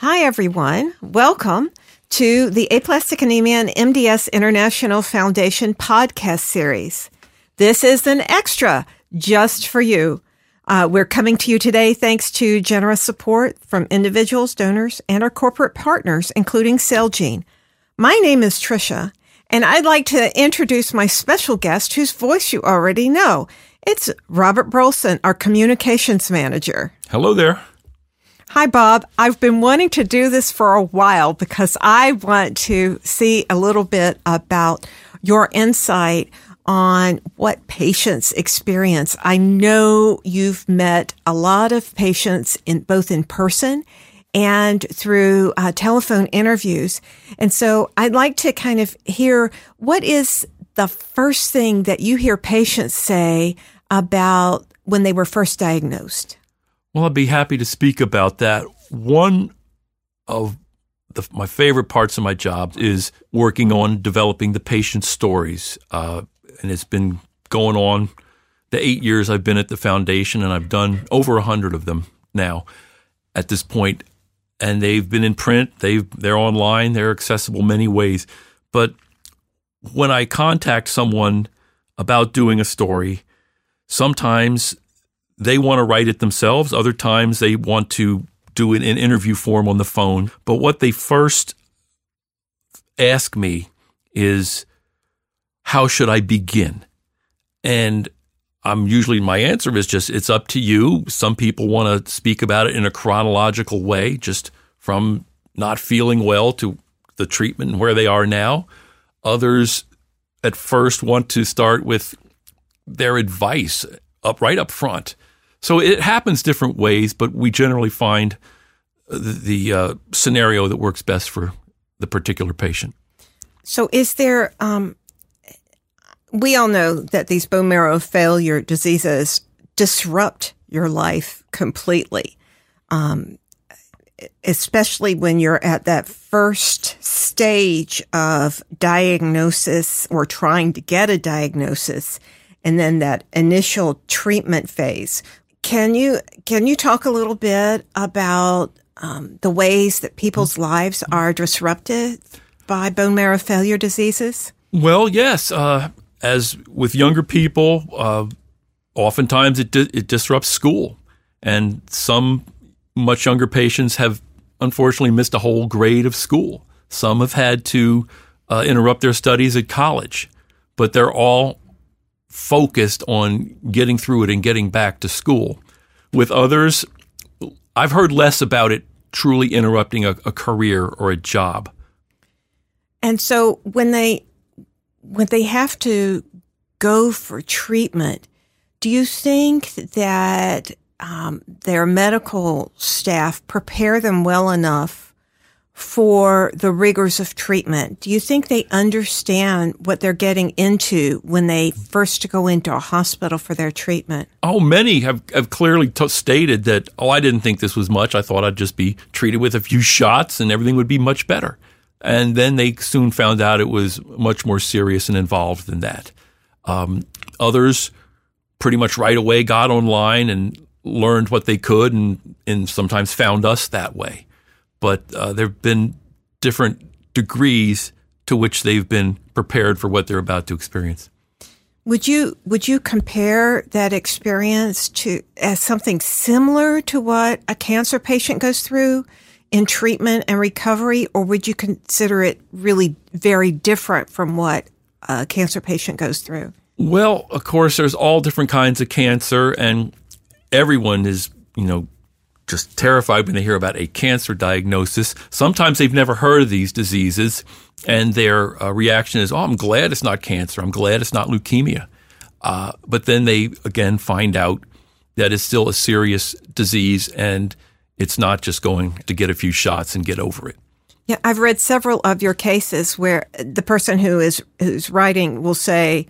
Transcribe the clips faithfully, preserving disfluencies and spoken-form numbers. Hi, everyone. Welcome to the Aplastic Anemia and M D S International Foundation podcast series. This is an extra just for you. Uh, we're coming to you today thanks to generous support from individuals, donors, and our corporate partners, including Celgene. My name is Tricia, and I'd like to introduce my special guest whose voice you already know. It's Robert Brolson, our communications manager. Hello there. Hi, Bob. I've been wanting to do this for a while because I want to see a little bit about your insight on what patients experience. I know you've met a lot of patients in both in person and through uh, telephone interviews. And so I'd like to kind of hear, what is the first thing that you hear patients say about when they were first diagnosed? Well, I'd be happy to speak about that. One of the, my favorite parts of my job is working on developing the patient stories, uh, and it's been going on the eight years I've been at the foundation, and I've done over one hundred of them now at this point, and they've been in print, they've, they're online, they're accessible many ways. But when I contact someone about doing a story, sometimes they want to write it themselves. Other times they want to do it in interview form on the phone. But what they first ask me is, how should I begin? And I'm usually, my answer is just, it's up to you. Some people want to speak about it in a chronological way, just from not feeling well to the treatment and where they are now. Others at first want to start with their advice up right up front. So it happens different ways, but we generally find the, the uh, scenario that works best for the particular patient. So is there, um, we all know that these bone marrow failure diseases disrupt your life completely, um, especially when you're at that first stage of diagnosis or trying to get a diagnosis, and then that initial treatment phase. Can you can you talk a little bit about um, the ways that people's lives are disrupted by bone marrow failure diseases? Well, yes. Uh, as with younger people, uh, oftentimes it di- it disrupts school, and some much younger patients have unfortunately missed a whole grade of school. Some have had to uh, interrupt their studies at college, but they're all focused on getting through it and getting back to school. With others, I've heard less about it truly interrupting a, a career or a job. And so when they when they have to go for treatment, do you think that um, their medical staff prepare them well enough for the rigors of treatment? Do you think they understand what they're getting into when they first go into a hospital for their treatment? Oh, many have, have clearly t- stated that, oh, I didn't think this was much. I thought I'd just be treated with a few shots and everything would be much better. And then they soon found out it was much more serious and involved than that. Um, others pretty much right away got online and learned what they could and, and sometimes found us that way. But uh, there have been different degrees to which they've been prepared for what they're about to experience. Would you would you compare that experience to as something similar to what a cancer patient goes through in treatment and recovery, or would you consider it really very different from what a cancer patient goes through? Well, of course, there's all different kinds of cancer, and everyone is, you know, just terrified when they hear about a cancer diagnosis. Sometimes they've never heard of these diseases, and their uh, reaction is, oh, I'm glad it's not cancer. I'm glad it's not leukemia. Uh, but then they, again, find out that it's still a serious disease, and it's not just going to get a few shots and get over it. Yeah, I've read several of your cases where the person who is who's writing will say,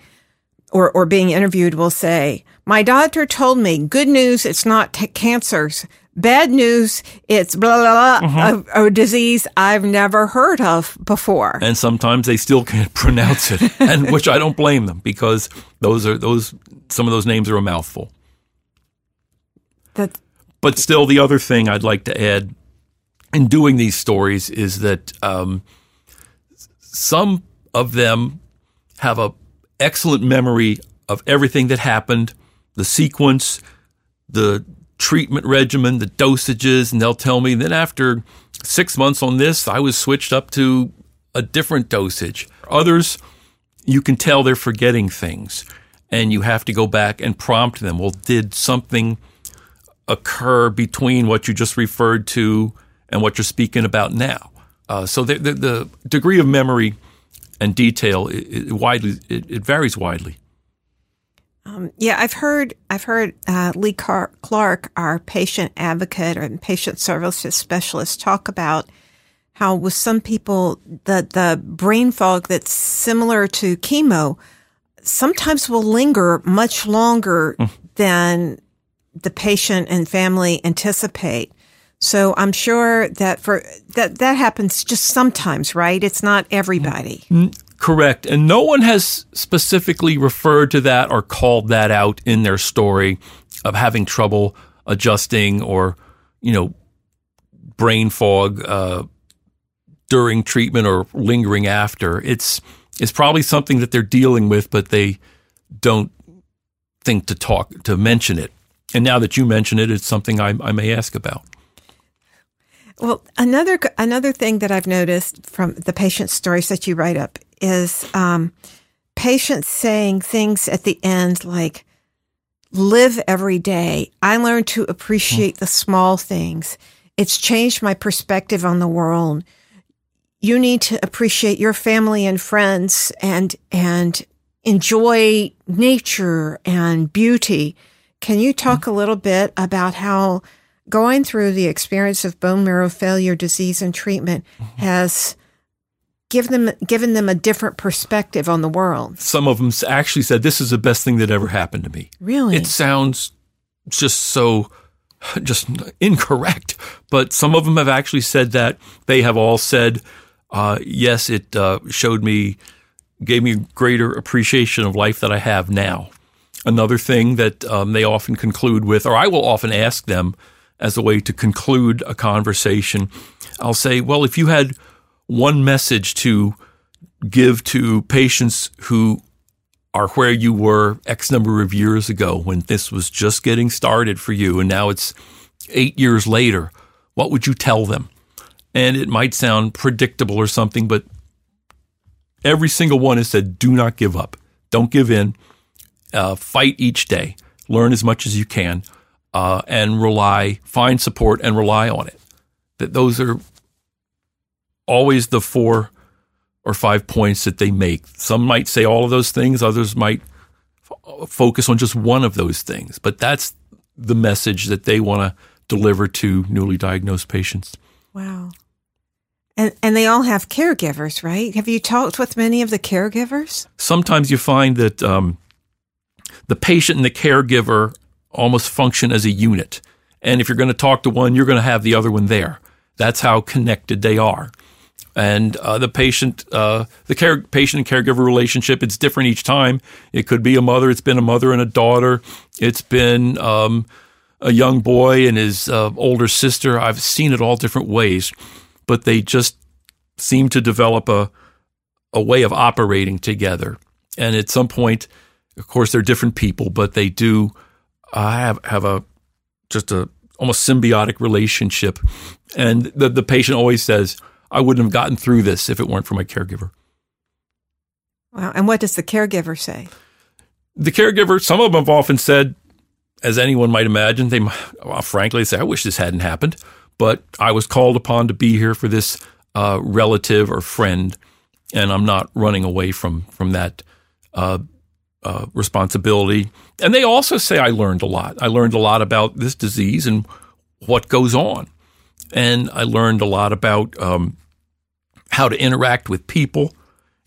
or, or being interviewed will say, my doctor told me, good news, it's not t- cancers. Bad news, it's blah, blah, blah, mm-hmm. a, a disease I've never heard of before. And sometimes they still can't pronounce it, and which I don't blame them, because those are those some of those names are a mouthful. That's, but still, the other thing I'd like to add in doing these stories is that um, some of them have a excellent memory of everything that happened, the sequence, the treatment regimen, the dosages, and they'll tell me, then after six months on this, I was switched up to a different dosage. Others, you can tell they're forgetting things, and you have to go back and prompt them. Well, did something occur between what you just referred to and what you're speaking about now? Uh, so the, the, the degree of memory and detail it, it widely it, it varies widely. Um, yeah, I've heard I've heard uh, Lee Car- Clark, our patient advocate or patient services specialist, talk about how with some people the the brain fog that's similar to chemo sometimes will linger much longer mm. than the patient and family anticipate. So I'm sure that for that that happens just sometimes, right? It's not everybody. Correct. And no one has specifically referred to that or called that out in their story of having trouble adjusting or, you know, brain fog uh, during treatment or lingering after. It's it's probably something that they're dealing with, but they don't think to talk to mention it. And now that you mention it, it's something I, I may ask about. Well, another another thing that I've noticed from the patient stories that you write up is um, patients saying things at the end like, live every day. I learned to appreciate the small things. It's changed my perspective on the world. You need to appreciate your family and friends and and enjoy nature and beauty. Can you talk a little bit about how going through the experience of bone marrow failure disease and treatment has given them given them a different perspective on the world? Some of them actually said, this is the best thing that ever happened to me. Really? It sounds just so just incorrect, but some of them have actually said that. They have all said, uh, yes, it uh, showed me, gave me greater appreciation of life that I have now. Another thing that um, they often conclude with, or I will often ask them, as a way to conclude a conversation, I'll say, well, if you had one message to give to patients who are where you were X number of years ago when this was just getting started for you and now it's eight years later, what would you tell them? And it might sound predictable or something, but every single one has said, do not give up. Don't give in. Uh, fight each day. Learn as much as you can. Uh, and rely, find support and rely on it. That those are always the four or five points that they make. Some might say all of those things. Others might f- focus on just one of those things. But that's the message that they want to deliver to newly diagnosed patients. Wow. And and they all have caregivers, right? Have you talked with many of the caregivers? Sometimes you find that um, the patient and the caregiver almost function as a unit. And if you're going to talk to one, you're going to have the other one there. That's how connected they are. And uh, the patient, uh, the care, patient and caregiver relationship, it's different each time. It could be a mother. It's been a mother and a daughter. It's been um, a young boy and his uh, older sister. I've seen it all different ways, but they just seem to develop a a way of operating together. And at some point, of course, they're different people, but they do I have, have a just a almost symbiotic relationship. And the, the patient always says, I wouldn't have gotten through this if it weren't for my caregiver. Wow. And what does the caregiver say? The caregiver, some of them have often said, as anyone might imagine, they well, frankly say, I wish this hadn't happened, but I was called upon to be here for this uh, relative or friend, and I'm not running away from, from that uh Uh, responsibility. And they also say, I learned a lot. I learned a lot about this disease and what goes on. And I learned a lot about um, how to interact with people,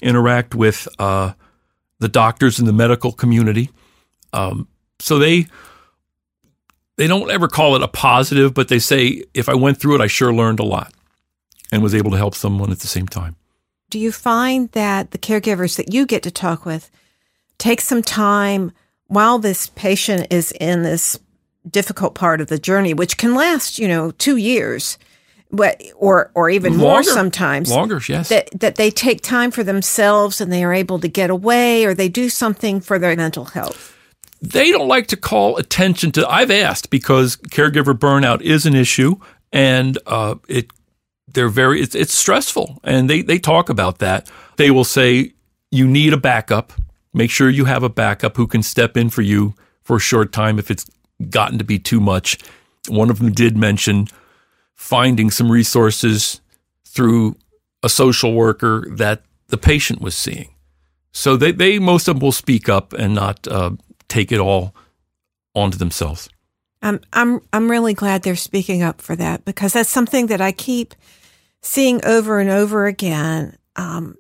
interact with uh, the doctors in the medical community. Um, so they they don't ever call it a positive, but they say, if I went through it, I sure learned a lot and was able to help someone at the same time. Do you find that the caregivers that you get to talk with take some time while this patient is in this difficult part of the journey, which can last, you know, two years. But, or or even longer, more sometimes, longer, yes. That, that they take time for themselves and they are able to get away or they do something for their mental health. They don't like to call attention to – I've asked because caregiver burnout is an issue and uh, it they're very – it's it's stressful and they, they talk about that. They will say you need a backup. Make sure you have a backup who can step in for you for a short time if it's gotten to be too much. One of them did mention – finding some resources through a social worker that the patient was seeing. So they, they most of them will speak up and not uh, take it all onto themselves. Um, I'm I'm really glad they're speaking up for that because that's something that I keep seeing over and over again um,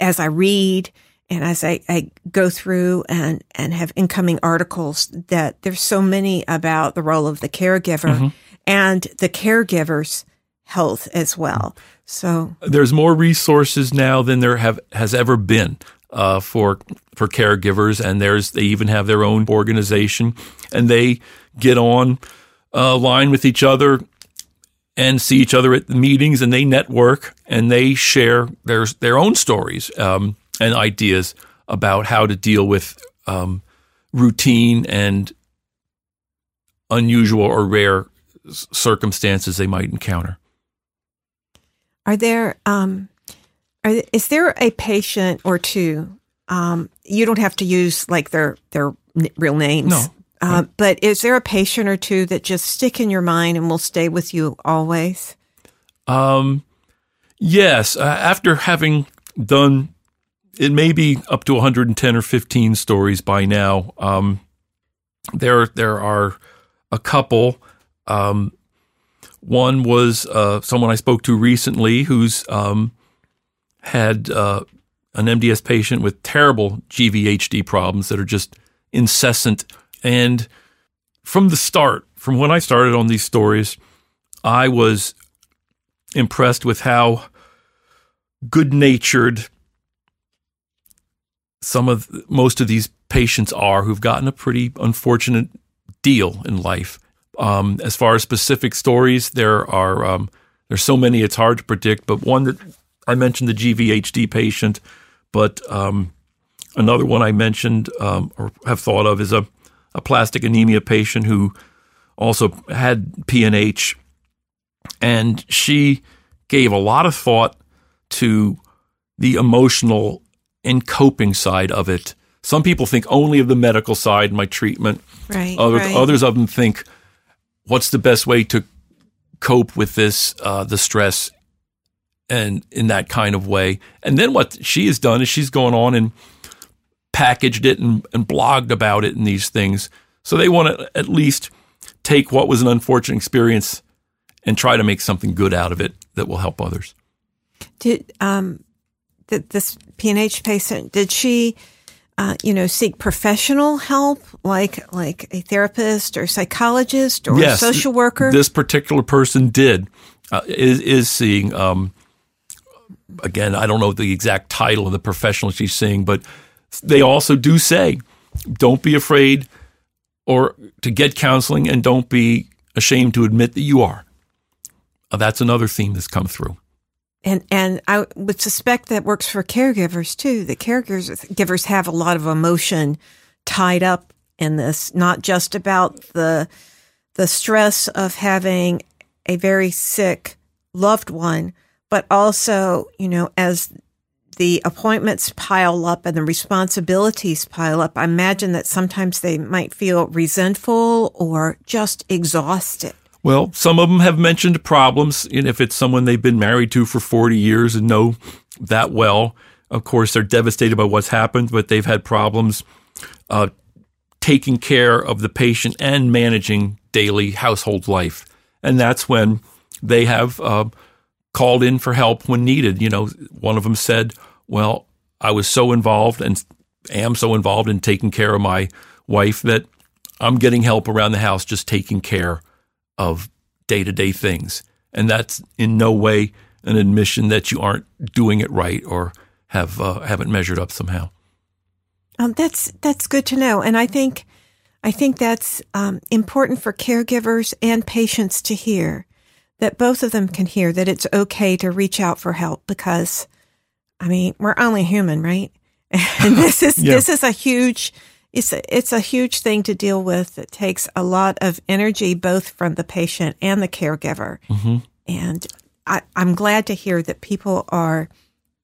as I read and as I, I go through and, and have incoming articles that there's so many about the role of the caregiver mm-hmm. and the caregiver's health as well. So there's more resources now than there have has ever been uh, for for caregivers, and there's they even have their own organization, and they get on uh, line with each other and see each other at meetings, and they network and they share their their own stories um, and ideas about how to deal with um, routine and unusual or rare circumstances they might encounter. Are there, um, are, is there a patient or two? Um, you don't have to use like their their real names, no. Uh, no. But is there a patient or two that just stick in your mind and will stay with you always? Um, yes. Uh, after having done, it may be up to one hundred ten or fifteen stories by now. Um, there there are a couple. Um, one was uh, someone I spoke to recently who's um, had uh, an M D S patient with terrible G V H D problems that are just incessant. And from the start, from when I started on these stories, I was impressed with how good-natured some of most of these patients are who've gotten a pretty unfortunate deal in life. Um, as far as specific stories, there are um, there's so many it's hard to predict. But one that I mentioned the G V H D patient, but um, another one I mentioned um, or have thought of is a aplastic anemia patient who also had P N H, and she gave a lot of thought to the emotional and coping side of it. Some people think only of the medical side, my treatment. Right. Others, right. others of them think, what's the best way to cope with this, uh, the stress, and in that kind of way? And then what she has done is she's gone on and packaged it and, and blogged about it and these things. So they want to at least take what was an unfortunate experience and try to make something good out of it that will help others. Did um, did this P N H patient, did she... Uh, you know, seek professional help, like like a therapist or psychologist or yes, a social worker? This particular person did, uh, is, is seeing, um, again, I don't know the exact title of the professional she's seeing, but they also do say, don't be afraid or to get counseling and don't be ashamed to admit that you are. Uh, that's another theme that's come through. And and I would suspect that works for caregivers, too. The caregivers have a lot of emotion tied up in this, not just about the the stress of having a very sick loved one, but also, you know, as the appointments pile up and the responsibilities pile up, I imagine that sometimes they might feel resentful or just exhausted. Well, some of them have mentioned problems, and if it's someone they've been married to for forty years and know that well, of course, they're devastated by what's happened, but they've had problems uh, taking care of the patient and managing daily household life. And that's when they have uh, called in for help when needed. You know, one of them said, well, I was so involved and am so involved in taking care of my wife that I'm getting help around the house just taking care of day-to-day things. And that's in no way an admission that you aren't doing it right or have uh, haven't measured up somehow. Um, that's that's good to know, and I think I think that's um, important for caregivers and patients to hear that both of them can hear that it's okay to reach out for help because, I mean, we're only human, right? And this is yeah. this is a huge it's a, it's a huge thing to deal with. It takes a lot of energy, both from the patient and the caregiver. Mm-hmm. And I, I'm glad to hear that people are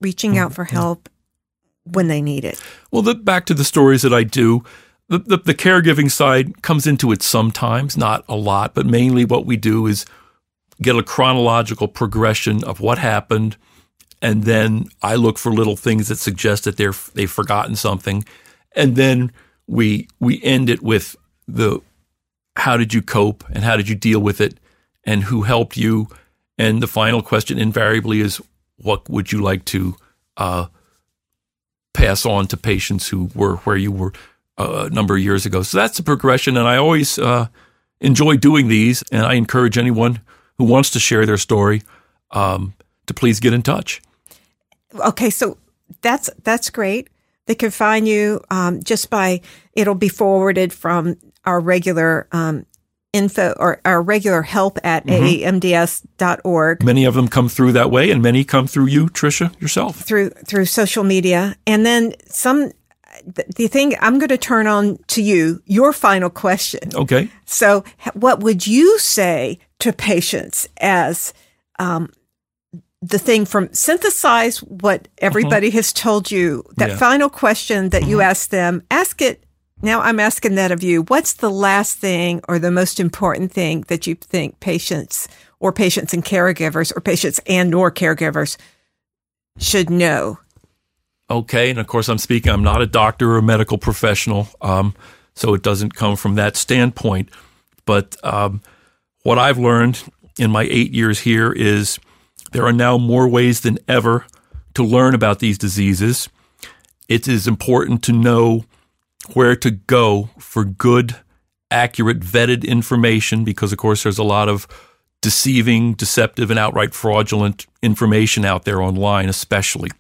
reaching out for help when they need it. Well, the, back to the stories that I do, the, the, the caregiving side comes into it sometimes, not a lot, but mainly what we do is get a chronological progression of what happened, and then I look for little things that suggest that they're, they've forgotten something, and then we we end it with the how did you cope and how did you deal with it and who helped you, and the final question invariably is, what would you like to uh, pass on to patients who were where you were a number of years ago? So that's the progression, and I always uh, enjoy doing these, and I encourage anyone who wants to share their story um, to please get in touch. Okay, so that's that's great. They can find you um, just by, it'll be forwarded from our regular um info or our regular help at mm-hmm. A E M D S dot org. Many of them come through that way, and many come through you, Tricia, yourself. Through through social media. And then some, the thing I'm going to turn on to you, your final question. Okay. So what would you say to patients as um, the thing from, synthesize what everybody mm-hmm. has told you, that yeah. final question that mm-hmm. you asked them, ask it. Now I'm asking that of you. What's the last thing or the most important thing that you think patients or patients and caregivers or patients and or caregivers should know? Okay. And of course, I'm speaking, I'm not a doctor or a medical professional, um, so it doesn't come from that standpoint. But um, what I've learned in my eight years here is there are now more ways than ever to learn about these diseases. It is important to know where to go for good, accurate, vetted information, because, of course, there's a lot of deceiving, deceptive, and outright fraudulent information out there online, especially.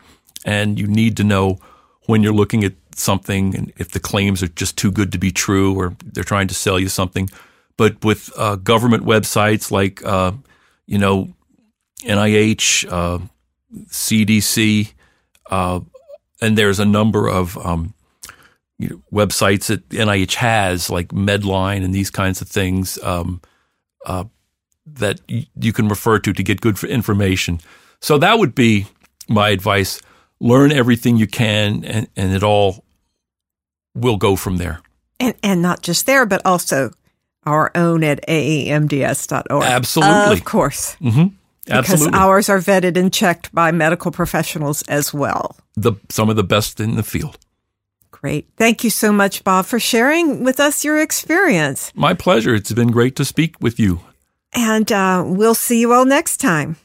And you need to know when you're looking at something and if the claims are just too good to be true or they're trying to sell you something. But with uh, government websites like, uh, you know, N I H, uh, C D C, uh, and there's a number of um You know, websites that the N I H has, like Medline and these kinds of things um, uh, that y- you can refer to to get good for information. So that would be my advice. Learn everything you can, and, and it all will go from there. And, and not just there, but also our own at A E M D S dot org. Absolutely. Of course. Mm-hmm. Absolutely. Because ours are vetted and checked by medical professionals as well. The, some of the best in the field. Great. Thank you so much, Bob, for sharing with us your experience. My pleasure. It's been great to speak with you. And uh, we'll see you all next time.